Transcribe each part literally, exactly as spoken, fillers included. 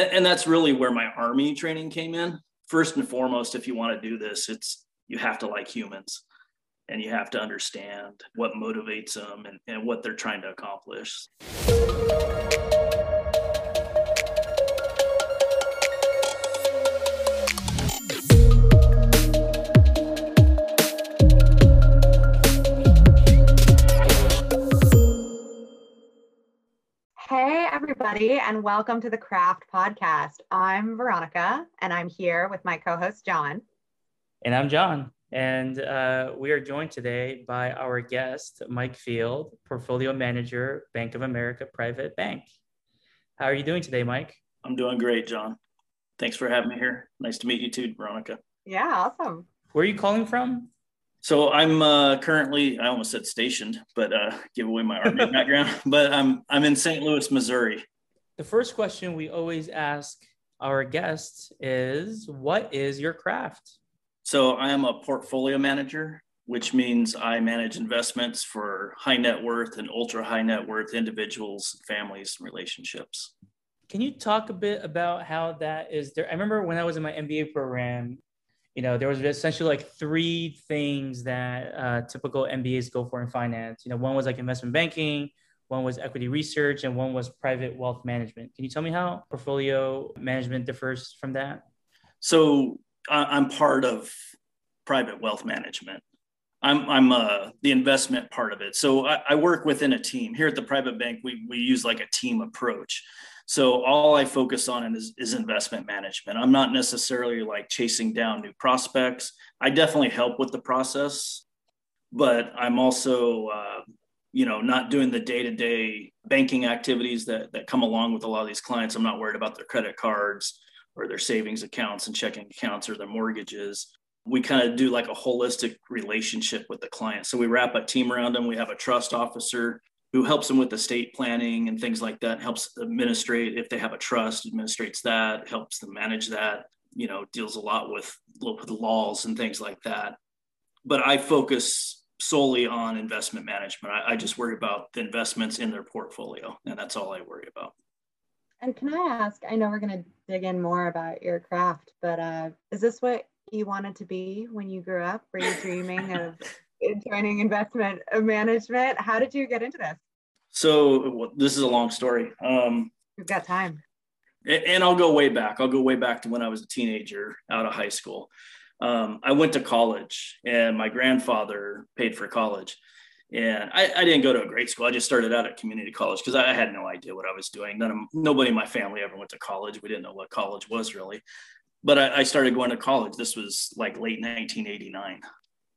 and, and that's really where my army training came in. First and foremost, if you want to do this, it's you have to like humans, and you have to understand what motivates them and, and what they're trying to accomplish. Hey, everybody, and welcome to the Craft Podcast. I'm Veronica, and I'm here with my co-host, John. And I'm John. And uh, we are joined today by our guest, Mike Field, Portfolio Manager, Bank of America Private Bank. How are you doing today, Mike? I'm doing great, John. Thanks for having me here. Nice to meet you too, Veronica. Yeah, awesome. Where are you calling from? So I'm uh, currently, I almost said stationed, but uh, give away my army background, but I'm I'm in Saint Louis, Missouri. The first question we always ask our guests is, what is your craft? So I am a portfolio manager, which means I manage investments for high net worth and ultra high net worth individuals, families, and relationships. Can you talk a bit about how that is there? I remember when I was in my M B A program, you know, there was essentially like three things that uh, typical M B As go for in finance. You know, one was like investment banking, one was equity research, and one was private wealth management. Can you tell me how portfolio management differs from that? So uh, I'm part of private wealth management. I'm I'm uh, the investment part of it. So I, I work within a team. Here at the private bank, we we use like a team approach. So all I focus on is, is investment management. I'm not necessarily like chasing down new prospects. I definitely help with the process, but I'm also, uh, you know, not doing the day-to-day banking activities that, that come along with a lot of these clients. I'm not worried about their credit cards or their savings accounts and checking accounts or their mortgages. We kind of do like a holistic relationship with the client. So we wrap a team around them. We have a trust officer who helps them with estate planning and things like that, helps administrate, if they have a trust, administrates that, helps them manage that, you know, deals a lot with, with laws and things like that. But I focus solely on investment management. I, I just worry about the investments in their portfolio, and that's all I worry about. And can I ask, I know we're going to dig in more about your craft, but uh, is this what you wanted to be when you grew up? Were you dreaming of joining investment management? How did you get into this? So well, this is a long story. Um, We've got time. And I'll go way back. I'll go way back to when I was a teenager out of high school. Um, I went to college and my grandfather paid for college. And I, I didn't go to a great school. I just started out at community college because I had no idea what I was doing. None of, nobody in my family ever went to college. We didn't know what college was really. But I, I started going to college. This was like late nineteen eighty-nine.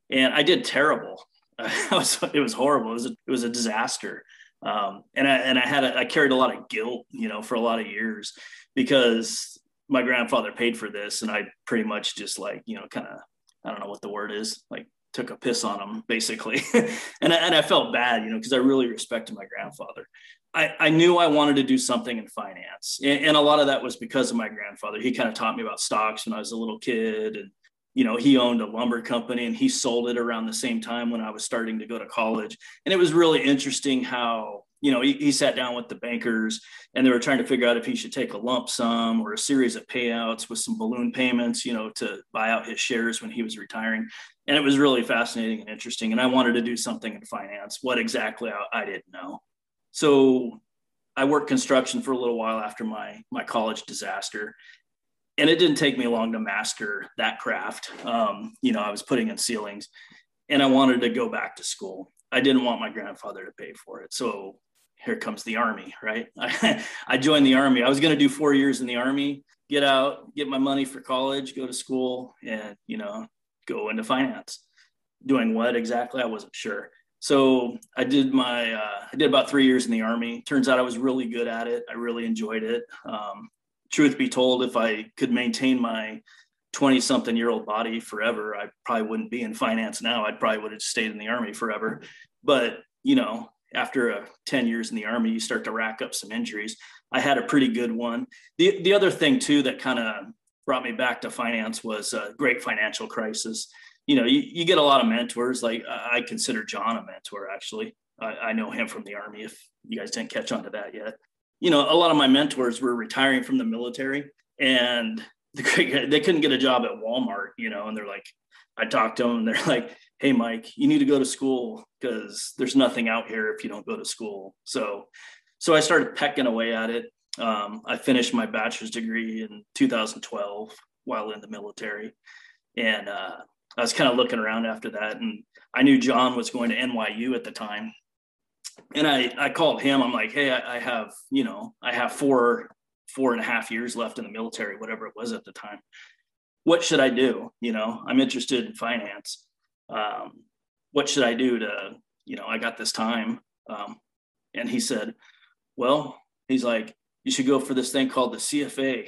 And I did terrible. I was, it was horrible. It was a, it was a disaster. Um, and I and I had a, I carried a lot of guilt, you know, for a lot of years because my grandfather paid for this, and I pretty much just like, you know, kind of, I don't know what the word is, like took a piss on him basically. and I, and I felt bad, you know, because I really respected my grandfather. I, I knew I wanted to do something in finance, and, and a lot of that was because of my grandfather. He kind of taught me about stocks when I was a little kid, and you know, he owned a lumber company and he sold it around the same time when I was starting to go to college. And it was really interesting how, you know, he, he sat down with the bankers and they were trying to figure out if he should take a lump sum or a series of payouts with some balloon payments, you know, to buy out his shares when he was retiring. And it was really fascinating and interesting. And I wanted to do something in finance. What exactly, I, I didn't know. So I worked construction for a little while after my, my college disaster. And it didn't take me long to master that craft. Um, you know, I was putting in ceilings and I wanted to go back to school. I didn't want my grandfather to pay for it. So here comes the army, right? I, I joined the army. I was going to do four years in the army, get out, get my money for college, go to school, and, you know, go into finance. Doing what exactly? I wasn't sure. So I did my, uh, I did about three years in the army. Turns out I was really good at it. I really enjoyed it. Um, Truth be told, if I could maintain my twenty-something-year-old body forever, I probably wouldn't be in finance now. I probably would have stayed in the Army forever. But, you know, after uh, ten years in the Army, you start to rack up some injuries. I had a pretty good one. The, the other thing, too, that kind of brought me back to finance was a great financial crisis. You know, you, you get a lot of mentors. Like, I consider John a mentor, actually. I, I know him from the Army, if you guys didn't catch on to that yet. you know, a lot of my mentors were retiring from the military, and they couldn't get a job at Walmart, you know, and they're like, I talked to them and they're like, hey, Mike, you need to go to school because there's nothing out here if you don't go to school. So, so I started pecking away at it. Um, I finished my bachelor's degree in two thousand twelve while in the military. And uh, I was kind of looking around after that. And I knew John was going to N Y U at the time. And I, I called him. I'm like, hey, I, I have, you know, I have four, four and a half years left in the military, whatever it was at the time. What should I do? You know, I'm interested in finance. Um, what should I do to, you know, I got this time. Um, and he said, well, he's like, you should go for this thing called the C F A.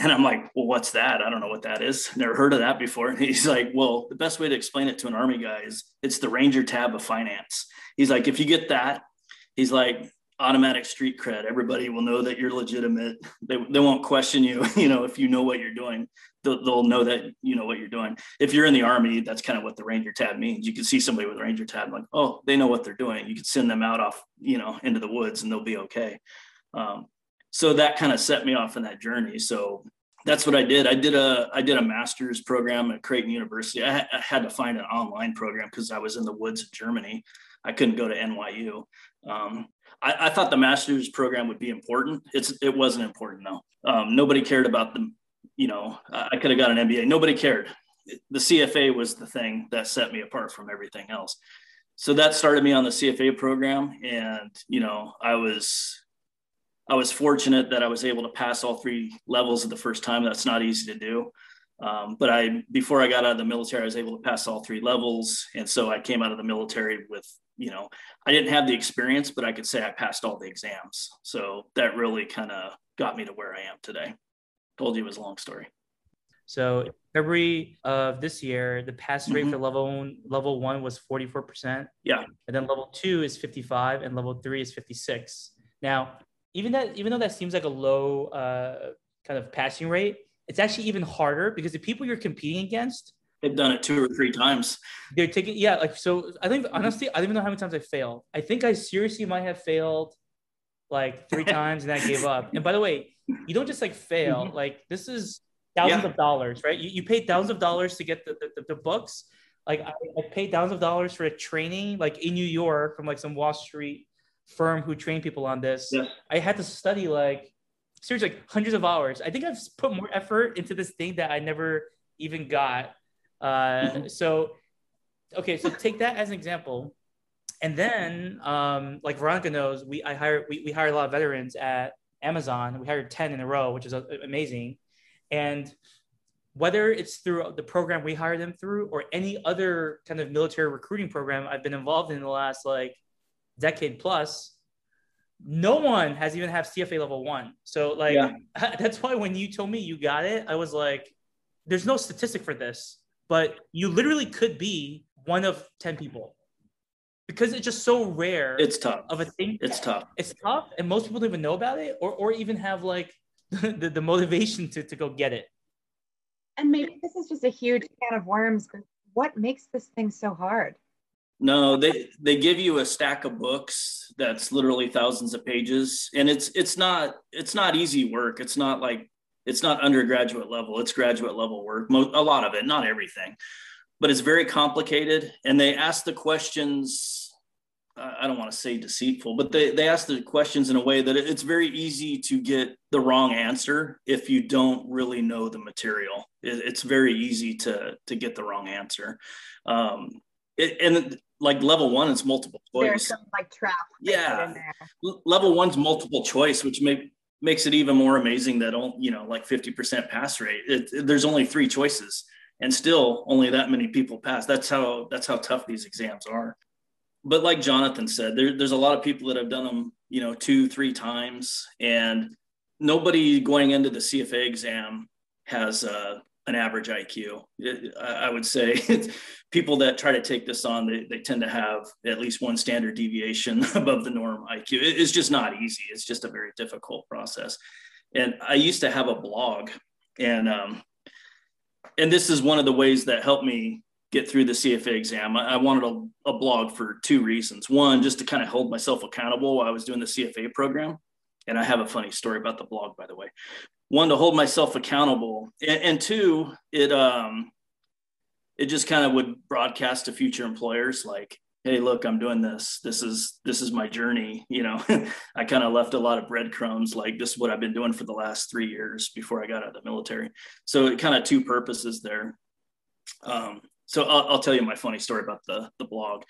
And I'm like, well, what's that? I don't know what that is. Never heard of that before. And he's like, well, the best way to explain it to an Army guy is it's the Ranger tab of finance. He's like, if you get that, he's like, automatic street cred. Everybody will know that you're legitimate. They, they won't question you. You know, if you know what you're doing, they'll, they'll know that you know what you're doing. If you're in the Army, that's kind of what the Ranger tab means. You can see somebody with a Ranger tab, like, oh, they know what they're doing. You can send them out off, you know, into the woods and they'll be okay. Um, so that kind of set me off on that journey. So that's what I did. I did a, I did a master's program at Creighton University. I, ha- I had to find an online program because I was in the woods of Germany. I couldn't go to N Y U. Um, I, I thought the master's program would be important. It's, it wasn't important though. Um, nobody cared about the, you know, I could have got an M B A. Nobody cared. The C F A was the thing that set me apart from everything else. So that started me on the C F A program. And, you know, I was, I was fortunate that I was able to pass all three levels at the first time. That's not easy to do. Um, but I, before I got out of the military, I was able to pass all three levels. And so I came out of the military with, you know, I didn't have the experience, but I could say I passed all the exams. So that really kind of got me to where I am today. Told you it was a long story. So February of this year, the pass rate mm-hmm. for level one, level one was forty-four percent. Yeah. And then level two is fifty-five and level three is fifty-six. Now, even that, even though that seems like a low uh, kind of passing rate, it's actually even harder because the people you're competing against, they've done it two or three times. They're taking, yeah. Like, so I think honestly, I don't even know how many times I failed. I think I seriously might have failed like three times and I gave up. And by the way, you don't just like fail. Mm-hmm. Like this is thousands yeah. of dollars, right? You, you paid thousands of dollars to get the, the, the books. Like I, I paid thousands of dollars for a training, like in New York from like some Wall Street firm who trained people on this. Yeah. I had to study like seriously like hundreds of hours. I think I've put more effort into this thing that I never even got. Uh, mm-hmm. So, okay, so take that as an example, and then um, like Veronica knows, we I hire we we hire a lot of veterans at Amazon. We hired ten in a row, which is amazing, and whether it's through the program we hire them through or any other kind of military recruiting program I've been involved in the last like decade plus, no one has even have C F A level one. So like, yeah. That's why when you told me you got it, I was like, there's no statistic for this, but you literally could be one of ten people because it's just so rare. It's tough of a thing. It's tough. It's tough. And most people don't even know about it or, or even have like the, the motivation to, to go get it. And maybe this is just a huge can of worms, but what makes this thing so hard? No, they, they give you a stack of books that's literally thousands of pages. And it's it's not it's not easy work. It's not like it's not undergraduate level. It's graduate level work. Mo- a lot of it, not everything, but it's very complicated. And they ask the questions. Uh, I don't want to say deceitful, but they, they ask the questions in a way that it's very easy to get the wrong answer if you don't really know the material. It, it's very easy to to get the wrong answer. Um, it, and like level one, it's multiple choice. There's some like trap. Yeah. L- level one's multiple choice, which may, makes it even more amazing that, you know, like fifty percent pass rate. It, it, there's only three choices and still only that many people pass. That's how, that's how tough these exams are. But like Jonathan said, there, there's a lot of people that have done them, you know, two, three times, and nobody going into the C F A exam has uh, an average I Q. It, I would say people that try to take this on, they, they tend to have at least one standard deviation above the norm I Q. It, it's just not easy. It's just a very difficult process. And I used to have a blog, and um, and this is one of the ways that helped me get through the C F A exam. I, I wanted a, a blog for two reasons. One, just to kind of hold myself accountable while I was doing the C F A program. And I have a funny story about the blog, by the way. One, to hold myself accountable. And, and two, it um, it just kind of would broadcast to future employers like, hey, look, I'm doing this. This is this is my journey. You know, I kind of left a lot of breadcrumbs, like this is what I've been doing for the last three years before I got out of the military. So it kind of two purposes there. Um, so I'll, I'll tell you my funny story about the, the blog.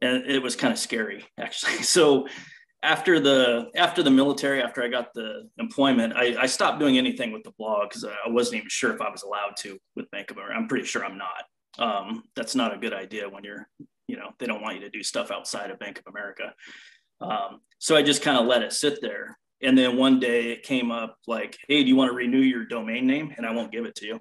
And it was kind of scary, actually. So after the after the military, after I got the employment, I, I stopped doing anything with the blog because I wasn't even sure if I was allowed to with Bank of America. I'm pretty sure I'm not. Um, that's not a good idea when you're, you know, they don't want you to do stuff outside of Bank of America. Um, so I just kind of let it sit there. And then one day it came up like, hey, do you want to renew your domain name? And I won't give it to you.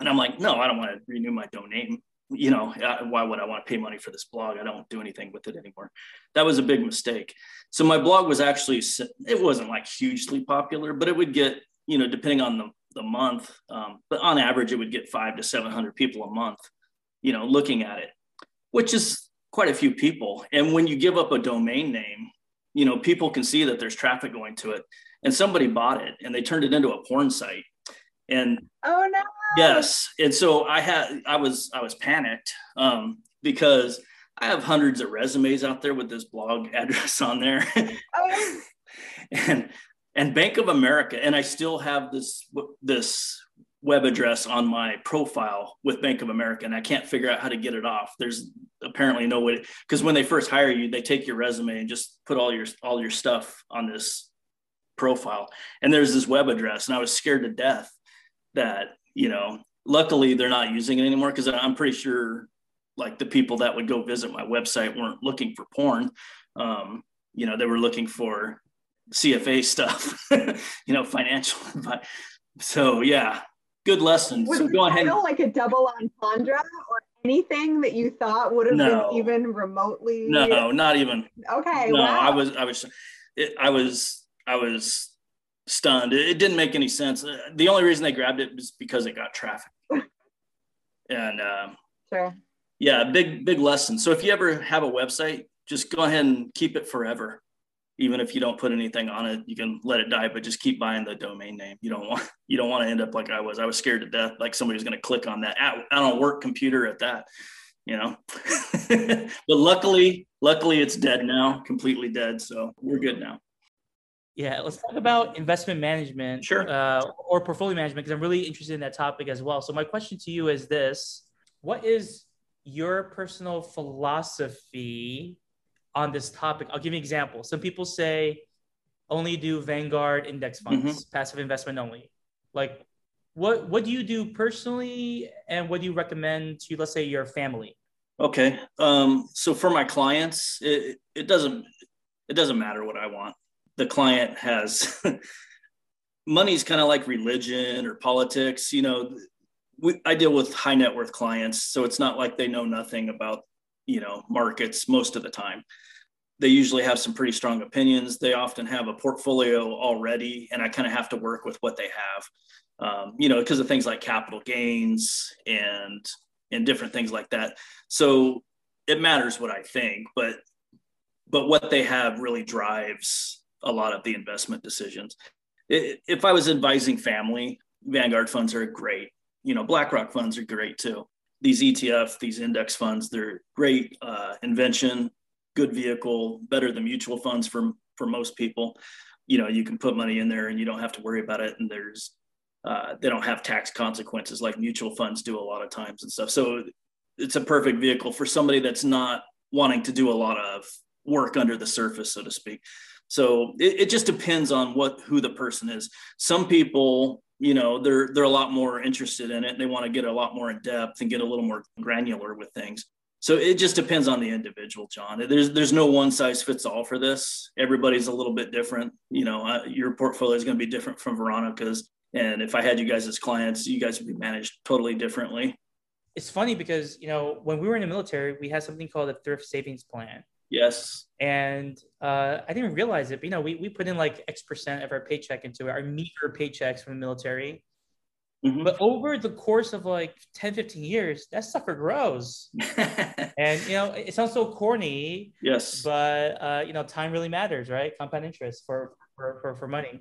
And I'm like, no, I don't want to renew my domain. You know, why would I want to pay money for this blog? I don't do anything with it anymore. That was a big mistake. So my blog was actually, it wasn't like hugely popular, but it would get, you know, depending on the, the month, um, but on average, it would get five to seven hundred people a month, you know, looking at it, which is quite a few people. And when you give up a domain name, you know, people can see that there's traffic going to it, and somebody bought it and they turned it into a porn site. And oh no. Yes. And so I had, I was, I was panicked um, because I have hundreds of resumes out there with this blog address on there. Oh. and, and Bank of America. And I still have this, this web address on my profile with Bank of America, and I can't figure out how to get it off. There's apparently no way, because when they first hire you, they take your resume and just put all your, all your stuff on this profile. And there's this web address, and I was scared to death that, you know, luckily they're not using it anymore, because I'm pretty sure like the people that would go visit my website weren't looking for porn. Um, you know, they were looking for C F A stuff, you know, financial advice. So yeah, good lesson. Was so it go ahead. Like a double entendre or anything that you thought would have no. been even remotely? No, not even. Okay. No, wow. I was, I was, it, I was, I was. stunned. It didn't make any sense. The only reason they grabbed it was because it got traffic. And uh, sure. yeah, big, big lesson. So if you ever have a website, just go ahead and keep it forever. Even if you don't put anything on it, you can let it die, but just keep buying the domain name. You don't want, you don't want to end up like I was. I was scared to death, like somebody was going to click on that at, on a work computer at that, you know, but luckily, luckily it's dead now, completely dead. So we're good now. Yeah, let's talk about investment management, sure, uh, or portfolio management, because I'm really interested in that topic as well. So my question to you is this: what is your personal philosophy on this topic? I'll give you an example. Some people say only do Vanguard index funds, mm-hmm. passive investment only. Like, what what do you do personally, and what do you recommend to, let's say, your family? Okay, um, so for my clients, it it doesn't it doesn't matter what I want. The client has money's kind of like religion or politics. You know, we, I deal with high net worth clients, so it's not like they know nothing about, you know, markets most of the time. They usually have some pretty strong opinions. They often have a portfolio already, and I kind of have to work with what they have, um, you know, because of things like capital gains and, and different things like that. So it matters what I think, but, but what they have really drives a lot of the investment decisions. If I was advising family, Vanguard funds are great. You know, BlackRock funds are great too. These E T F, these index funds, they're great uh, invention, good vehicle, better than mutual funds for, for most people. You know, you can put money in there and you don't have to worry about it. And there's, uh, they don't have tax consequences like mutual funds do a lot of times and stuff. So it's a perfect vehicle for somebody that's not wanting to do a lot of work under the surface, so to speak. So it, it just depends on what, who the person is. Some people, you know, they're, they're a lot more interested in it. They want to get a lot more in depth and get a little more granular with things. So it just depends on the individual, John. There's, there's no one size fits all for this. Everybody's a little bit different. You know, uh, your portfolio is going to be different from Veronica's. And if I had you guys as clients, you guys would be managed totally differently. It's funny because, you know, when we were in the military, we had something called a thrift savings plan. Yes. And uh, I didn't realize it, but, you know, we, we put in like X percent of our paycheck into it, our meager paychecks from the military. Mm-hmm. But over the course of like ten, fifteen years, that sucker grows. And, you know, it sounds so corny. Yes. But, uh, you know, time really matters, right? Compound interest for for, for, for money.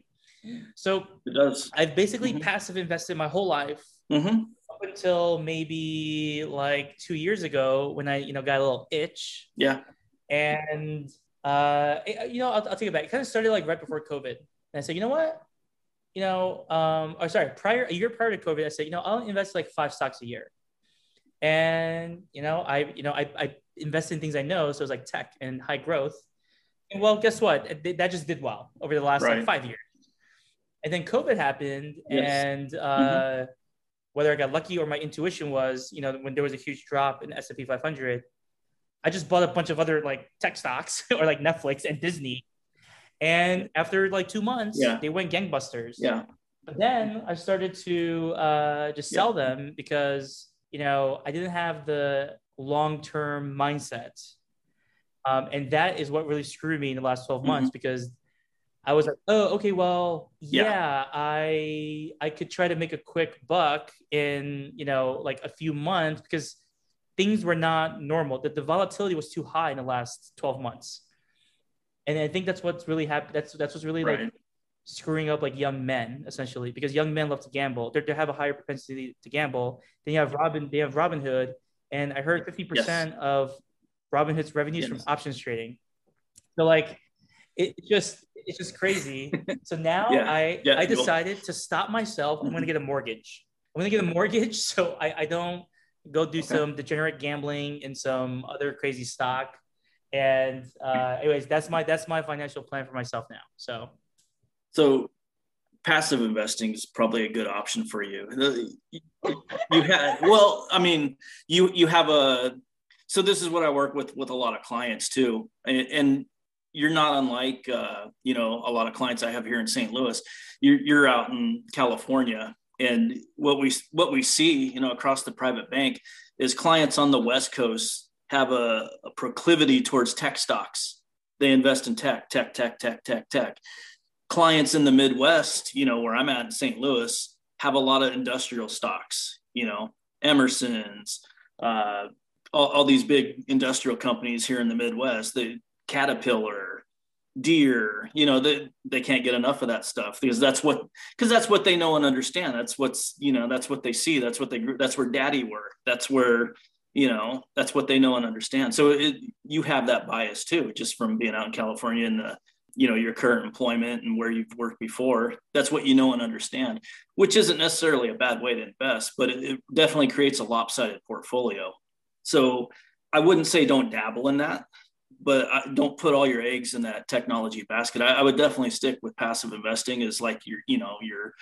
So it does. I've basically mm-hmm. passive invested my whole life mm-hmm. up until maybe like two years ago when I, you know, got a little itch. Yeah. And, uh, it, you know, I'll, I'll take it back. It kind of started like right before COVID. And I said, you know what, you know, um, or sorry, prior a year prior to COVID, I said, you know, I'll invest like five stocks a year. And, you know, I, you know, I, I invest in things I know. So it was like tech and high growth. And well, guess what? That just did well over the last right. like five years. And then COVID happened, yes. and uh, mm-hmm. whether I got lucky or my intuition was, you know, when there was a huge drop in S and P five hundred, I just bought a bunch of other like tech stocks or like Netflix and Disney. And after like two months, yeah. they went gangbusters. Yeah. But then I started to uh, just sell yeah. them because, you know, I didn't have the long-term mindset. Um, and that is what really screwed me in the last twelve mm-hmm. months, because I was like, oh, okay, well, yeah, yeah, I I could try to make a quick buck in, you know, like a few months, because things were not normal. That the volatility was too high in the last twelve months. And I think that's what's really happened. That's that's what's really right. like screwing up like young men, essentially, because young men love to gamble. They they have a higher propensity to gamble. Then you have Robin, they have Robinhood, and I heard fifty percent yes. of Robinhood's revenues yes. from options trading. So like it just it's just crazy. So now yeah. I yeah, I decided cool. to stop myself. I'm going to get a mortgage. I'm going to get a mortgage so I, I don't go do okay. some degenerate gambling and some other crazy stock. And uh, anyways, that's my that's my financial plan for myself now. So, so passive investing is probably a good option for you. You had well, I mean, you you have a. So this is what I work with with a lot of clients too, and. and you're not unlike, uh, you know, a lot of clients I have here in Saint Louis. You're, you're out in California, and what we what we see, you know, across the private bank is clients on the West Coast have a, a proclivity towards tech stocks. They invest in tech, tech, tech, tech, tech, tech. Clients in the Midwest, you know, where I'm at in Saint Louis, have a lot of industrial stocks. You know, Emerson's, uh, all, all these big industrial companies here in the Midwest. They Caterpillar, Deer, you know, they, they can't get enough of that stuff because that's what, because that's what they know and understand. That's what's, you know, that's what they see. That's what they, that's where daddy worked. That's where, you know, that's what they know and understand. So it, you have that bias too, just from being out in California and the, you know, your current employment and where you've worked before. That's what you know and understand, which isn't necessarily a bad way to invest, but it, it definitely creates a lopsided portfolio. So I wouldn't say don't dabble in that, but I don't put all your eggs in that technology basket. I, I would definitely stick with passive investing as like your, you know, your,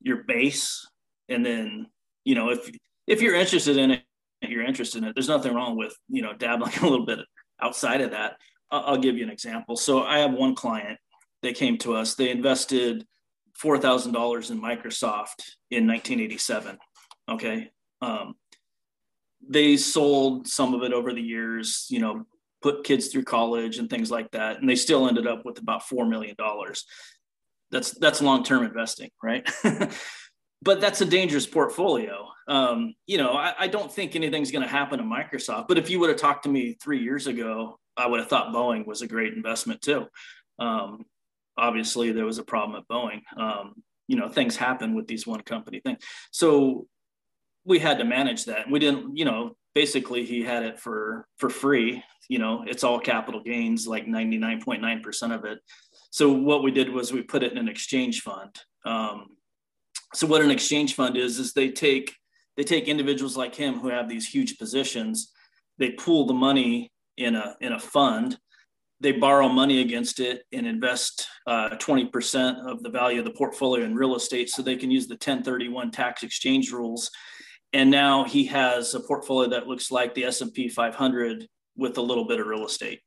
your base. And then, you know, if, if you're interested in it, you're interested in it, there's nothing wrong with, you know, dabbling a little bit outside of that. I'll, I'll give you an example. So I have one client that came to us, they invested four thousand dollars in Microsoft in nineteen eighty-seven. Okay. Um, they sold some of it over the years, you know, put kids through college and things like that. And they still ended up with about four million dollars. That's, that's long-term investing, right? But that's a dangerous portfolio. Um, you know, I, I don't think anything's going to happen to Microsoft, but if you would have talked to me three years ago, I would have thought Boeing was a great investment too. Um, obviously there was a problem at Boeing. Um, you know, things happen with these one company things. So we had to manage that. And we didn't, you know, basically he had it for, for free. You know, it's all capital gains, like ninety-nine point nine percent of it. So what we did was we put it in an exchange fund. Um, so what an exchange fund is, is they take, they take individuals like him who have these huge positions, they pool the money in a, in a fund, they borrow money against it and invest uh, twenty percent of the value of the portfolio in real estate. So they can use the ten thirty-one tax exchange rules. And now he has a portfolio that looks like the S and P five hundred with a little bit of real estate.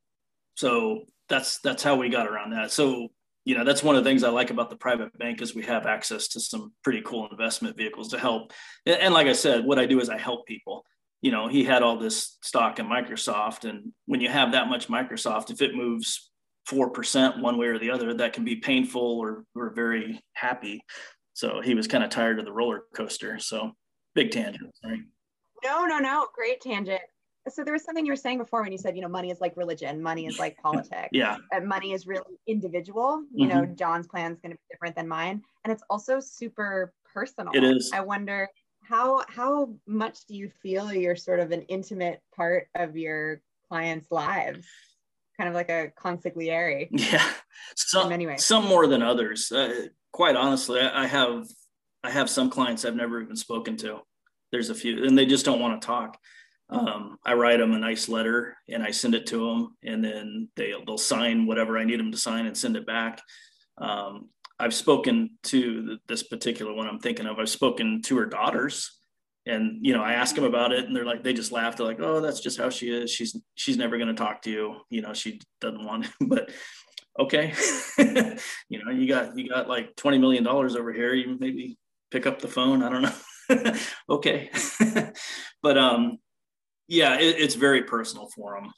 So that's, that's how we got around that. So, you know, that's one of the things I like about the private bank is we have access to some pretty cool investment vehicles to help. And like I said, what I do is I help people. You know, he had all this stock in Microsoft, and when you have that much Microsoft, if it moves four percent one way or the other, that can be painful or, or very happy. So he was kind of tired of the roller coaster. So big tangent. Sorry. No, no, no. Great tangent. So there was something you were saying before when you said, you know, money is like religion, money is like politics. Yeah. And money is really individual. You mm-hmm. know, John's plan is going to be different than mine. And it's also super personal. It is. I wonder how, how much do you feel you're sort of an intimate part of your clients' lives? Kind of like a consigliere. Yeah. Some, in many ways. Some more than others. Uh, quite honestly, I, I have, I have some clients I've never even spoken to. There's a few, and they just don't want to talk. Um, I write them a nice letter and I send it to them, and then they, they'll sign whatever I need them to sign and send it back. Um, I've spoken to th- this particular one I'm thinking of. I've spoken to her daughters, and, you know, I ask them about it and they're like, they just laugh. They're like, oh, that's just how she is. She's, she's never going to talk to you. You know, she doesn't want it, but okay. You know, you got, you got like twenty million dollars over here. You maybe pick up the phone. I don't know. Okay. But, um, yeah, it, it's very personal for them.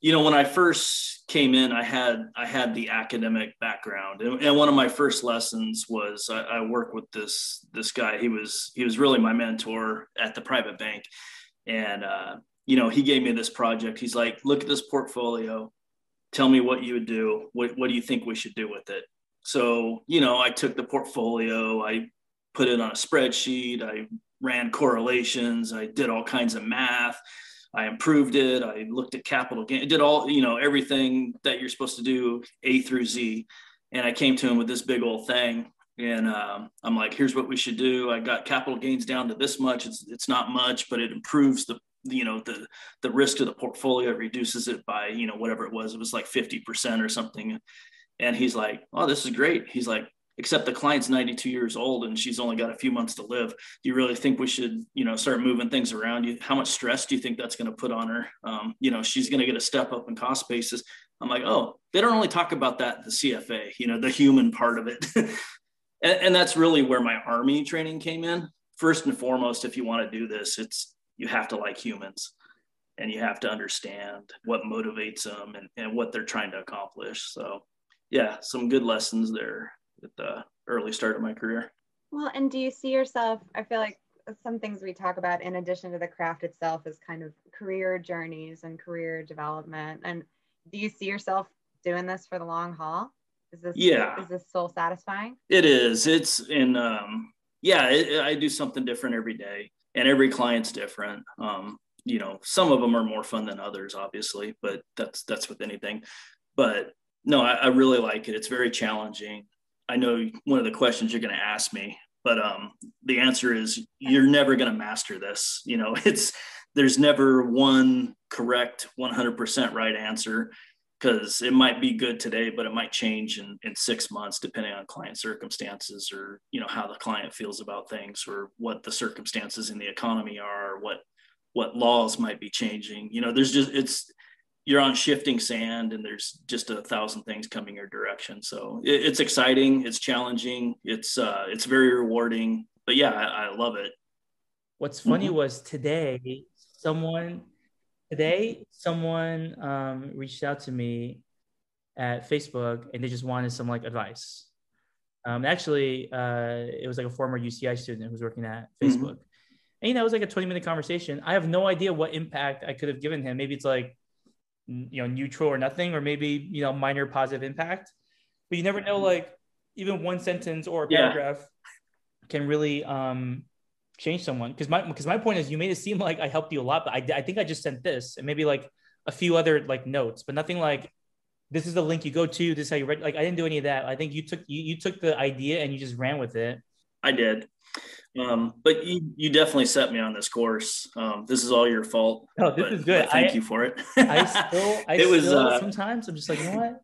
You know, when I first came in, I had I had the academic background, and, and one of my first lessons was I, I worked with this this guy. He was he was really my mentor at the private bank, and uh, you know, he gave me this project. He's like, "Look at this portfolio. Tell me what you would do. What what do you think we should do with it?" So, you know, I took the portfolio. I put it on a spreadsheet. I ran correlations. I did all kinds of math. I improved it. I looked at capital gain. I did all, you know, everything that you're supposed to do, A through Z. And I came to him with this big old thing. And um, I'm like, here's what we should do. I got capital gains down to this much. It's it's not much, but it improves the, you know, the, the risk to the portfolio. It reduces it by, you know, whatever it was. It was like fifty percent or something. And he's like, oh, this is great. He's like, except the client's ninety-two years old and she's only got a few months to live. Do you really think we should, you know, start moving things around? You, how much stress do you think that's going to put on her? Um, you know, she's going to get a step up in cost basis. I'm like, oh, they don't really talk about that in the C F A, you know, the human part of it. and, and that's really where my army training came in. First and foremost, if you want to do this, it's, you have to like humans and you have to understand what motivates them and, and what they're trying to accomplish. So yeah, some good lessons there at the early start of my career. Well, and do you see yourself, I feel like some things we talk about in addition to the craft itself is kind of career journeys and career development. And do you see yourself doing this for the long haul? Is this, yeah. Is this soul satisfying? It is. It's in, um, yeah, it, I do something different every day and every client's different. Um, you know, some of them are more fun than others, obviously, but that's, that's with anything. But no, I, I really like it. It's very challenging. I know one of the questions you're going to ask me, but um, the answer is you're never going to master this. You know, it's, there's never one correct one hundred percent right answer, because it might be good today, but it might change in, in six months, depending on client circumstances or, you know, how the client feels about things or what the circumstances in the economy are, or what, what laws might be changing. You know, there's just, it's, you're on shifting sand and there's just a thousand things coming your direction. So it, it's exciting. It's challenging. It's, uh, it's very rewarding, but yeah, I, I love it. What's funny mm-hmm. was today, someone, today, someone, um, reached out to me at Facebook and they just wanted some like advice. Um, actually, uh, it was like a former U C I student who was working at Facebook mm-hmm. and, you know, it was like a twenty minute conversation. I have no idea what impact I could have given him. Maybe it's like, you know, neutral or nothing, or maybe, you know, minor positive impact, but you never know, like even one sentence or a paragraph yeah. can really um, change someone. Cause my, cause my point is you made it seem like I helped you a lot, but I, I think I just sent this and maybe like a few other like notes, but nothing like this is the link you go to, this is how you read, like, I didn't do any of that. I think you took, you, you took the idea and you just ran with it. I did. Um, but you, you definitely set me on this course. Um, this is all your fault. No, this but, is good. Thank I, you for it. I still, I it still was, uh, sometimes I'm just like, you know what?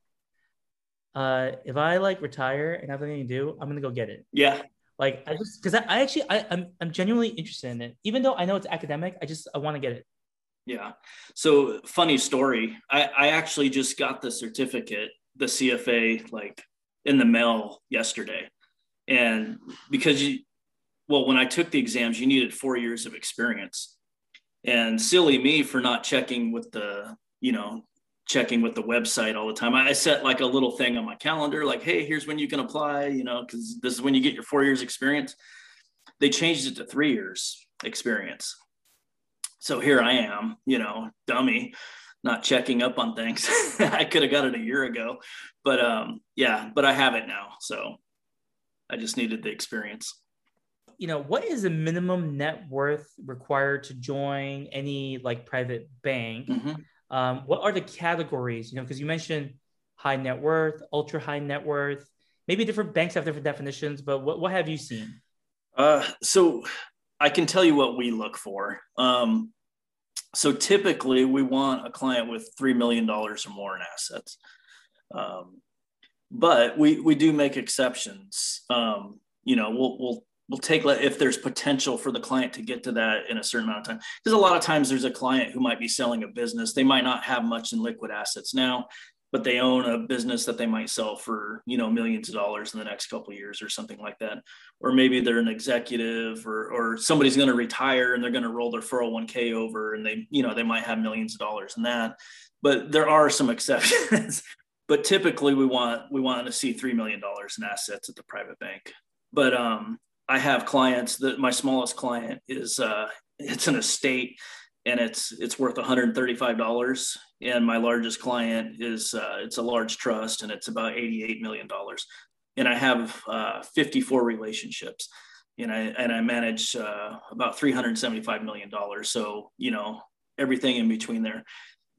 Uh, if I like retire and have anything to do, I'm going to go get it. Yeah. Like I just, cause I, I actually, I, I'm, I'm genuinely interested in it. Even though I know it's academic, I just, I want to get it. Yeah. So funny story. I, I actually just got the certificate, the C F A, like in the mail yesterday. And because you, well, when I took the exams, you needed four years of experience, and silly me for not checking with the, you know, checking with the website all the time. I set like a little thing on my calendar, like, hey, here's when you can apply, you know, cause this is when you get your four years experience. They changed it to three years experience. So here I am, you know, dummy, not checking up on things. I could have got it a year ago, but um, yeah, but I have it now. So I just needed the experience. You know, what is the minimum net worth required to join any like private bank? Mm-hmm. Um, what are the categories? You know, because you mentioned high net worth, ultra high net worth, maybe different banks have different definitions, but what, what have you seen? Uh, so I can tell you what we look for. Um, so typically we want a client with three million dollars or more in assets. Um, but we, we do make exceptions. Um, you know, we'll, we'll, We'll take if there's potential for the client to get to that in a certain amount of time. Because a lot of times there's a client who might be selling a business. They might not have much in liquid assets now, but they own a business that they might sell for, you know, millions of dollars in the next couple of years or something like that. Or maybe they're an executive or or somebody's going to retire and they're going to roll their four oh one k over and they, you know, they might have millions of dollars in that. But there are some exceptions. But typically we want we want to see three million dollars in assets at the private bank. But um I have clients that my smallest client is, uh, it's an estate and it's, it's worth one hundred thirty-five dollars. And my largest client is, uh, it's a large trust and it's about eighty-eight million dollars. And I have, uh, fifty-four relationships and I, and I manage, uh, about three hundred seventy-five million dollars. So, you know, everything in between there,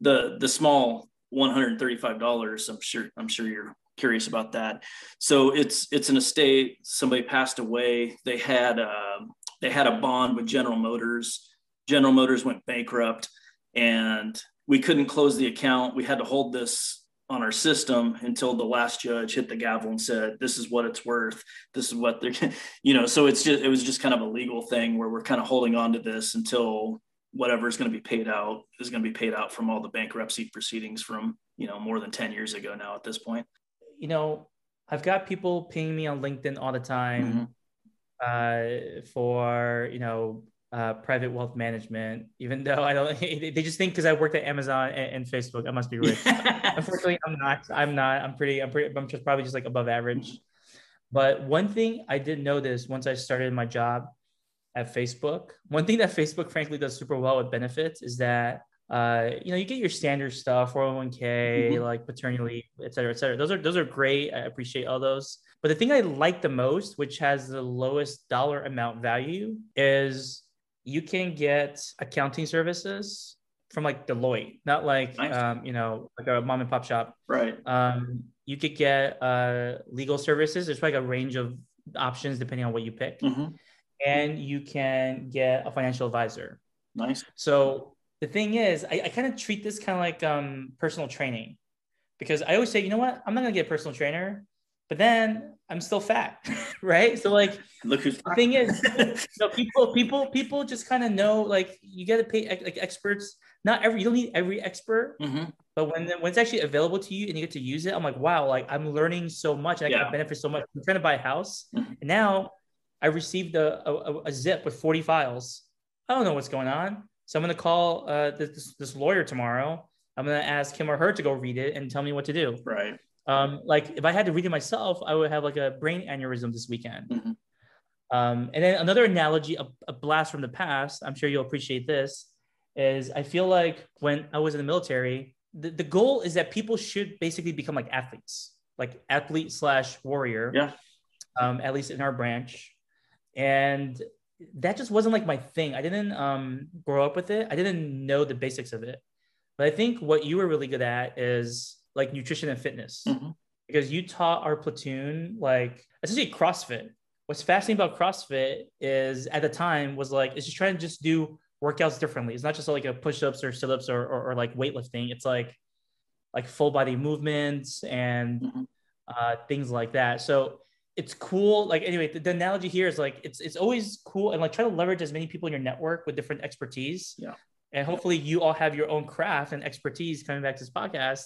the, the small one hundred thirty-five dollars, I'm sure, I'm sure you're curious about that. So it's it's an estate. Somebody passed away. They had uh, they had a bond with General Motors. General Motors went bankrupt, and we couldn't close the account. We had to hold this on our system until the last judge hit the gavel and said, "This is what it's worth. This is what they're," you know. So it's just it was just kind of a legal thing where we're kind of holding on to this until whatever is going to be paid out is going to be paid out from all the bankruptcy proceedings from, you know, more than ten years ago now at this point. You know, I've got people pinging me on LinkedIn all the time mm-hmm. uh, for, you know, uh, private wealth management, even though I don't, they just think because I worked at Amazon and, and Facebook, I must be rich. Unfortunately, I'm not, I'm not, I'm pretty, I'm pretty, I'm just probably just like above average. Mm-hmm. But one thing I did notice once I started my job at Facebook, one thing that Facebook frankly does super well with benefits is that Uh, you know, you get your standard stuff, four oh one k, mm-hmm. like paternity leave, et cetera, et cetera. Those are, those are great. I appreciate all those. But the thing I like the most, which has the lowest dollar amount value, is you can get accounting services from like Deloitte, not like, nice. um, you know, like a mom and pop shop. Right. Um, you could get uh, legal services. There's like a range of options depending on what you pick. Mm-hmm. And you can get a financial advisor. Nice. So the thing is, I, I kind of treat this kind of like um, personal training, because I always say, you know what, I'm not going to get a personal trainer, but then I'm still fat, right? So like, look who's the thing is, so people, people, people just kind of know, like you got to pay like experts, not every, you don't need every expert, mm-hmm. but when, when it's actually available to you and you get to use it, I'm like, wow, like I'm learning so much and I yeah. can benefit so much. I'm trying to buy a house. Mm-hmm. And now I received a, a, a zip with forty files. I don't know what's going on. So I'm going to call uh, this, this lawyer tomorrow. I'm going to ask him or her to go read it and tell me what to do. Right. Um, like if I had to read it myself, I would have like a brain aneurysm this weekend. Mm-hmm. Um, and then another analogy, a, a blast from the past, I'm sure you'll appreciate this, is I feel like when I was in the military, the, the goal is that people should basically become like athletes, like athlete slash warrior, yeah. um, at least in our branch. And that just wasn't like my thing. I didn't um, grow up with it. I didn't know the basics of it. But I think what you were really good at is like nutrition and fitness, mm-hmm. because you taught our platoon, like essentially CrossFit. What's fascinating about CrossFit is at the time was like, it's just trying to just do workouts differently. It's not just like a push-ups or sit-ups or, or, or like weightlifting. It's like, like full body movements and mm-hmm. uh, things like that. So it's cool. Like, anyway, the, the analogy here is like, it's, it's always cool. And like, try to leverage as many people in your network with different expertise. Yeah. And hopefully you all have your own craft and expertise coming back to this podcast.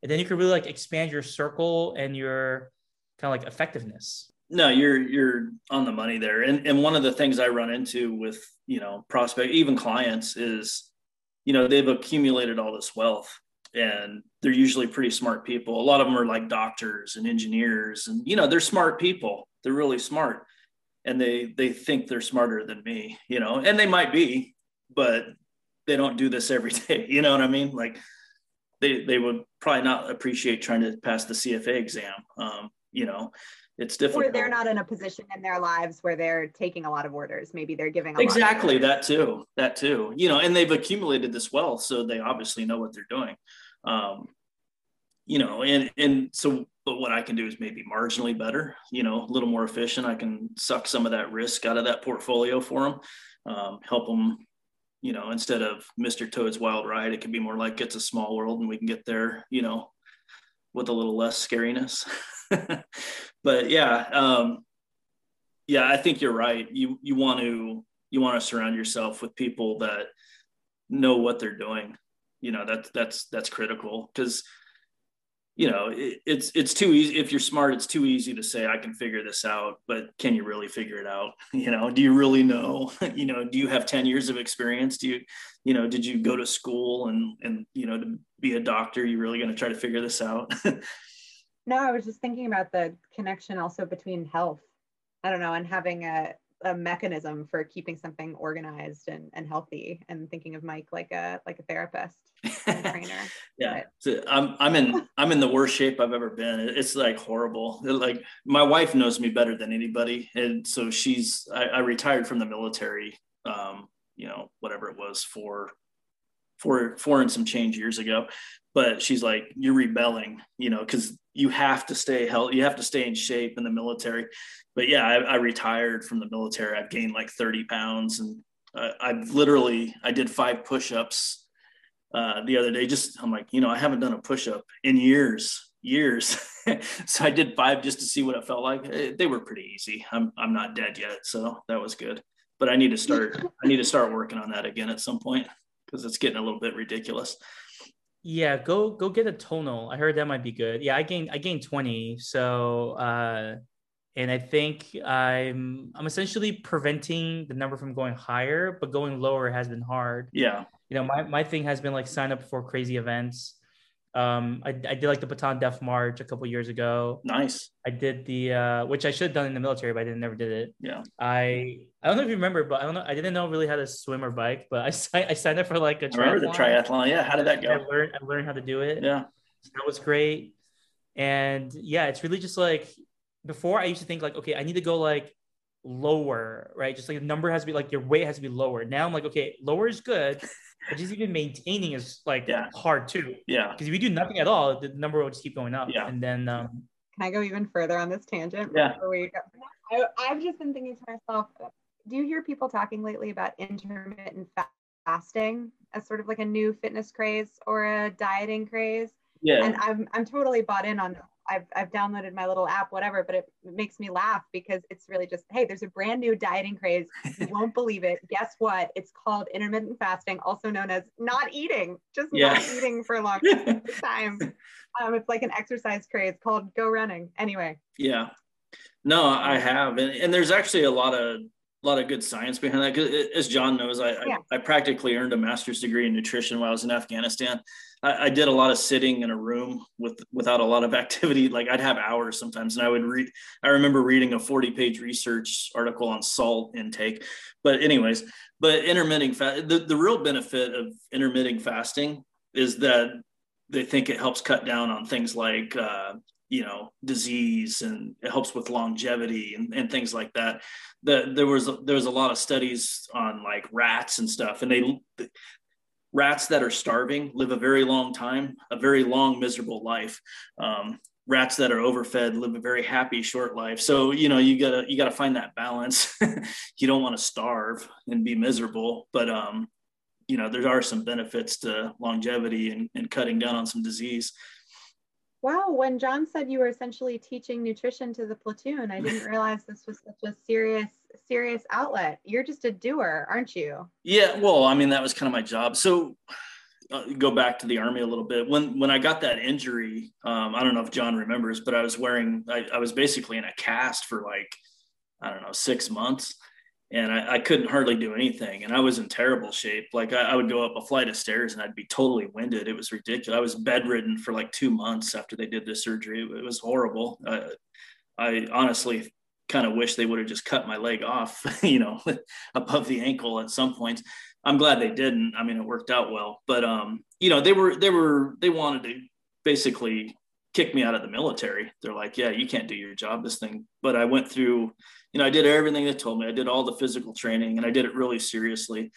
And then you can really like expand your circle and your kind of like effectiveness. No, you're, you're on the money there. And and one of the things I run into with, you know, prospect, even clients is, you know, they've accumulated all this wealth. And they're usually pretty smart people. A lot of them are like doctors and engineers and, you know, they're smart people. They're really smart. And they, they think they're smarter than me, you know, and they might be, but they don't do this every day. You know what I mean? Like they, they would probably not appreciate trying to pass the C F A exam. Um, you know, it's difficult. Or they're not in a position in their lives where they're taking a lot of orders. Maybe they're giving a exactly lot of that too, that too, you know, and they've accumulated this wealth. So they obviously know what they're doing. Um, you know, and, and so, but what I can do is maybe marginally better, you know, a little more efficient. I can suck some of that risk out of that portfolio for them, um, help them, you know, instead of Mister Toad's Wild Ride, it could be more like It's a Small World, and we can get there, you know, with a little less scariness. But yeah, um, yeah, I think you're right. You, you want to, you want to surround yourself with people that know what they're doing. You know, that's, that's, that's critical, because you know, it, it's, it's too easy. If you're smart, it's too easy to say, I can figure this out, but can you really figure it out? You know, do you really know, you know, do you have ten years of experience? Do you, you know, did you go to school and, and, you know, to be a doctor, you're really going to try to figure this out? No, I was just thinking about the connection also between health, I don't know, and having a, a mechanism for keeping something organized and, and healthy, and thinking of Mike like a like a therapist and a trainer. Yeah, so I'm I'm in I'm in the worst shape I've ever been. It's like horrible. Like my wife knows me better than anybody, and so she's I, I retired from the military. Um, you know, whatever it was for. Four, four and some change years ago, but she's like, you're rebelling, you know, because you have to stay healthy, you have to stay in shape in the military. But yeah, I, I retired from the military. I've gained like thirty pounds, and uh, I've literally, I did five push-ups uh, the other day. Just, I'm like, you know, I haven't done a push-up in years, years. So I did five just to see what it felt like. They were pretty easy. I'm, I'm not dead yet, so that was good. But I need to start, I need to start working on that again at some point, because it's getting a little bit ridiculous. Yeah, go go get a tonal. I heard that might be good. Yeah, I gained I gained twenty. So, uh, and I think I'm I'm essentially preventing the number from going higher, but going lower has been hard. Yeah, you know, my my thing has been like sign up for crazy events. Um, I I did like the Bataan Death March a couple years ago. Nice. I did the uh, which I should have done in the military, but I didn't never did it. Yeah. I I don't know if you remember, but I don't know. I didn't know really how to swim or bike, but I I signed up for like a triathlon. I remember the triathlon. Yeah. How did that go? I learned I learned how to do it. Yeah. So that was great. And yeah, it's really just like before I used to think like, okay, I need to go like lower, right? Just like the number has to be like your weight has to be lower. Now I'm like, okay, lower is good. But just even maintaining is like yeah. hard too. Yeah. Because if you do nothing at all, the number will just keep going up. Yeah. And then um can I go even further on this tangent? Yeah. We go? I, I've just been thinking to myself, do you hear people talking lately about intermittent fasting as sort of like a new fitness craze or a dieting craze? Yeah. And I'm I'm totally bought in on I've I've downloaded my little app, whatever, but it makes me laugh because it's really just, hey, there's a brand new dieting craze. You won't believe it. Guess what? It's called intermittent fasting, also known as not eating, just yeah. not eating for a long time. Um, it's like an exercise craze called go running. Anyway. Yeah. No, I have. And, and there's actually a lot of a lot of good science behind that. It, as John knows, I, yeah. I, I practically earned a master's degree in nutrition while I was in Afghanistan. I, I did a lot of sitting in a room with, without a lot of activity. Like I'd have hours sometimes, and I would read, I remember reading a forty page research article on salt intake, but anyways, but intermittent fast, the, the real benefit of intermittent fasting is that they think it helps cut down on things like, uh, you know, disease, and it helps with longevity and, and things like that. The, there was, there was a lot of studies on like rats and stuff, and they, rats that are starving live a very long time, a very long, miserable life. Um, rats that are overfed live a very happy, short life. So, you know, you gotta, you gotta find that balance. You don't want to starve and be miserable, but, um, you know, there are some benefits to longevity and, and cutting down on some disease. Wow, when John said you were essentially teaching nutrition to the platoon, I didn't realize this was such a serious, serious outlet. You're just a doer, aren't you? Yeah, well, I mean, that was kind of my job. So uh, go back to the Army a little bit. When when I got that injury, um, I don't know if John remembers, but I was wearing, I, I was basically in a cast for like, I don't know, six months. And I, I couldn't hardly do anything. And I was in terrible shape. Like I, I would go up a flight of stairs and I'd be totally winded. It was ridiculous. I was bedridden for like two months after they did this surgery. It, it was horrible. Uh, I honestly kind of wish they would have just cut my leg off, you know, above the ankle at some point. I'm glad they didn't. I mean, it worked out well, but um, you know, they were, they were, they wanted to basically kick me out of the military. They're like, yeah, you can't do your job, this thing. But I went through, you know, I did everything they told me. I did all the physical training and I did it really seriously.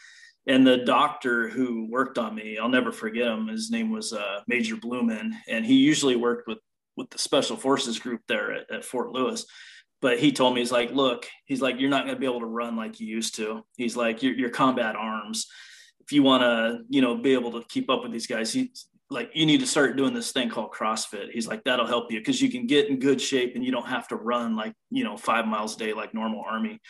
And the doctor who worked on me, I'll never forget him. His name was uh, Major Blumen. And he usually worked with, with the special forces group there at, at Fort Lewis. But he told me, he's like, look, he's like, you're not going to be able to run like you used to. He's like, your, your combat arms, if you want to, you know, be able to keep up with these guys, he's like, you need to start doing this thing called CrossFit. He's like, that'll help you because you can get in good shape and you don't have to run like, you know, five miles a day like normal Army.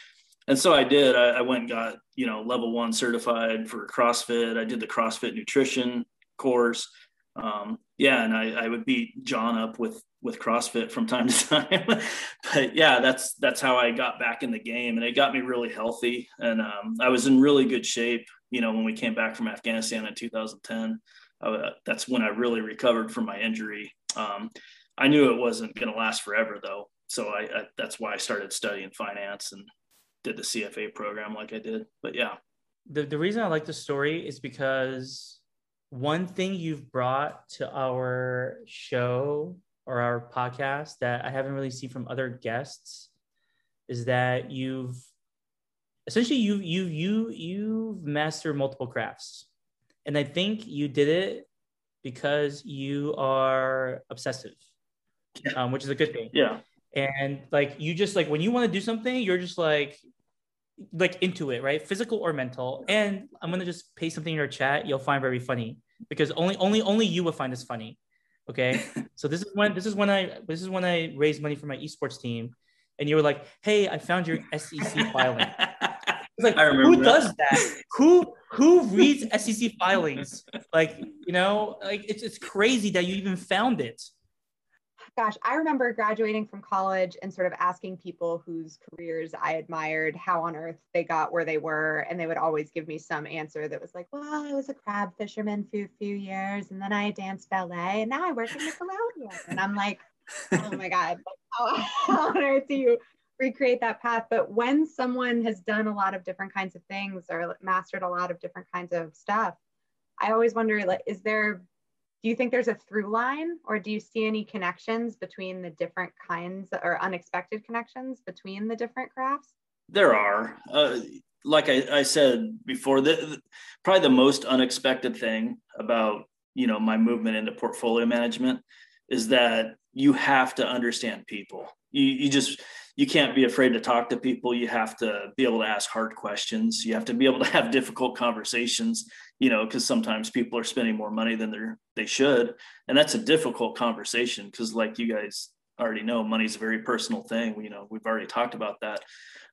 And so I did. I, I went and got, you know, level one certified for CrossFit. I did the CrossFit nutrition course. Um, yeah. And I, I would beat John up with, with CrossFit from time to time, but yeah, that's, that's how I got back in the game, and it got me really healthy. And, um, I was in really good shape, you know, when we came back from Afghanistan in two thousand ten, I, that's when I really recovered from my injury. Um, I knew it wasn't going to last forever though. So I, I, that's why I started studying finance and did the C F A program like I did, but yeah. The, the reason I like the story is because one thing you've brought to our show or our podcast that I haven't really seen from other guests is that you've essentially you you you you've mastered multiple crafts, and I think you did it because you are obsessive, yeah. um, which is a good thing. Yeah, and like you just like when you want to do something, you're just like. like into it, right? Physical or mental. And I'm going to just paste something in your chat. You'll find very funny because only, only, only you would find this funny. Okay. So this is when, this is when I, this is when I raised money for my esports team. And you were like, hey, I found your S E C filing. It's like, I remember who that. does that? Who, who reads S E C filings? Like, you know, like it's, it's crazy that you even found it. Gosh, I remember graduating from college and sort of asking people whose careers I admired how on earth they got where they were. And they would always give me some answer that was like, well, I was a crab fisherman for a few years and then I danced ballet and now I work in Nickelodeon. And I'm like, oh my God, how, how on earth do you recreate that path? But when someone has done a lot of different kinds of things or mastered a lot of different kinds of stuff, I always wonder, like, is there do you think there's a through line, or do you see any connections between the different kinds or unexpected connections between the different crafts? There are. Uh, like I, I said before, the, probably the most unexpected thing about, you know, my movement into portfolio management is that you have to understand people. You, you just, you can't be afraid to talk to people. You have to be able to ask hard questions. You have to be able to have difficult conversations, you know, because sometimes people are spending more money than they're, they should. And that's a difficult conversation because, like you guys already know, money's a very personal thing. You know, we've already talked about that.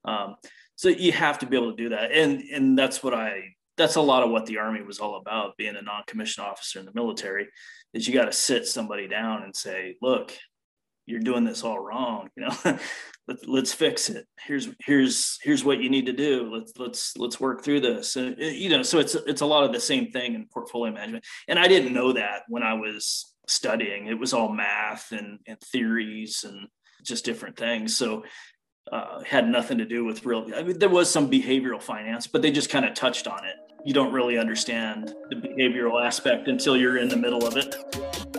Um, so you have to be able to do that. And, and that's what I, that's a lot of what the Army was all about, being a non-commissioned officer in the military, is you got to sit somebody down and say, look, you're doing this all wrong. You know, Let, let's fix it. Here's, here's, here's what you need to do. Let's, let's, let's work through this. And, you know, so it's, it's a lot of the same thing in portfolio management. And I didn't know that when I was studying, it was all math and, and theories and just different things. So uh, had nothing to do with real, I mean, there was some behavioral finance, but they just kind of touched on it. You don't really understand the behavioral aspect until you're in the middle of it.